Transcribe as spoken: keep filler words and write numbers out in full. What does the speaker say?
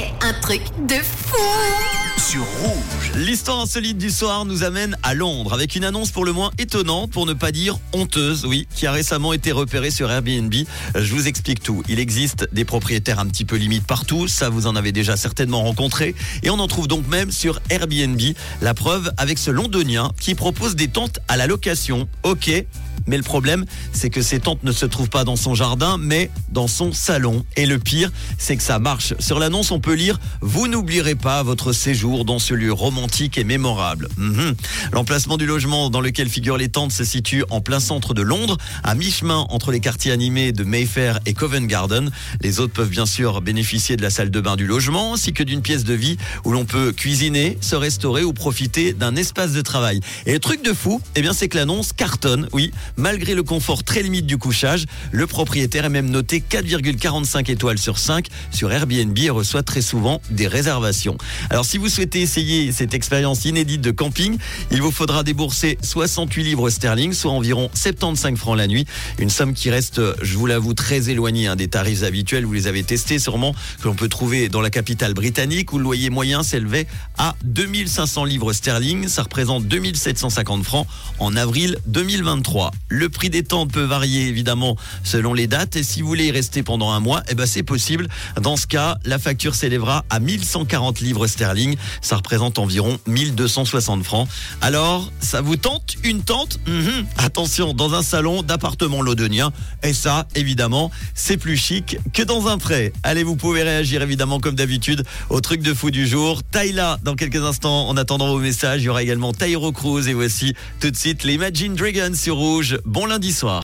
C'est un truc de fou sur Rouge. L'histoire insolite du soir nous amène à Londres avec une annonce pour le moins étonnante, pour ne pas dire honteuse, oui, qui a récemment été repérée sur Airbnb. Je vous explique tout. Il existe des propriétaires un petit peu limite partout, ça vous en avez déjà certainement rencontré, et on en trouve donc même sur Airbnb. La preuve avec ce Londonien qui propose des tentes à la location. Ok, mais le problème, c'est que ces tentes ne se trouvent pas dans son jardin, mais dans son salon. Et le pire, c'est que ça marche. Sur l'annonce, on peut lire « Vous n'oublierez pas votre séjour dans ce lieu romantique et mémorable. » Mmh. L'emplacement du logement dans lequel figurent les tentes se situe en plein centre de Londres, à mi-chemin entre les quartiers animés de Mayfair et Covent Garden. Les hôtes peuvent bien sûr bénéficier de la salle de bain du logement, ainsi que d'une pièce de vie où l'on peut cuisiner, se restaurer ou profiter d'un espace de travail. Et le truc de fou, eh bien, c'est que l'annonce cartonne, oui. Malgré le confort très limite du couchage, le propriétaire est même noté quatre virgule quarante-cinq étoiles sur cinq sur Airbnb et reçoit très souvent des réservations. Alors si vous souhaitez essayer cette expérience inédite de camping, il vous faudra débourser soixante-huit livres sterling, soit environ soixante-quinze francs la nuit. Une somme qui reste, je vous l'avoue, très éloignée hein, des tarifs habituels, vous les avez testés sûrement, que l'on peut trouver dans la capitale britannique où le loyer moyen s'élevait à deux mille cinq cents livres sterling, ça représente deux mille sept cent cinquante francs en avril deux mille vingt-trois. Le prix des tentes peut varier évidemment selon les dates et si vous voulez y rester pendant un mois, eh ben c'est possible. Dans ce cas, la facture s'élèvera à mille cent quarante livres sterling, ça représente environ mille deux cent soixante francs. Alors, ça vous tente une tente ? Mmh. Attention, dans un salon d'appartement londonien, et ça évidemment, c'est plus chic que dans un prêt. Allez, vous pouvez réagir évidemment comme d'habitude au truc de fou du jour. Taïla dans quelques instants, en attendant vos messages, il y aura également Taio Cruz et voici tout de suite les Imagine Dragons sur Rouge. Bon lundi soir.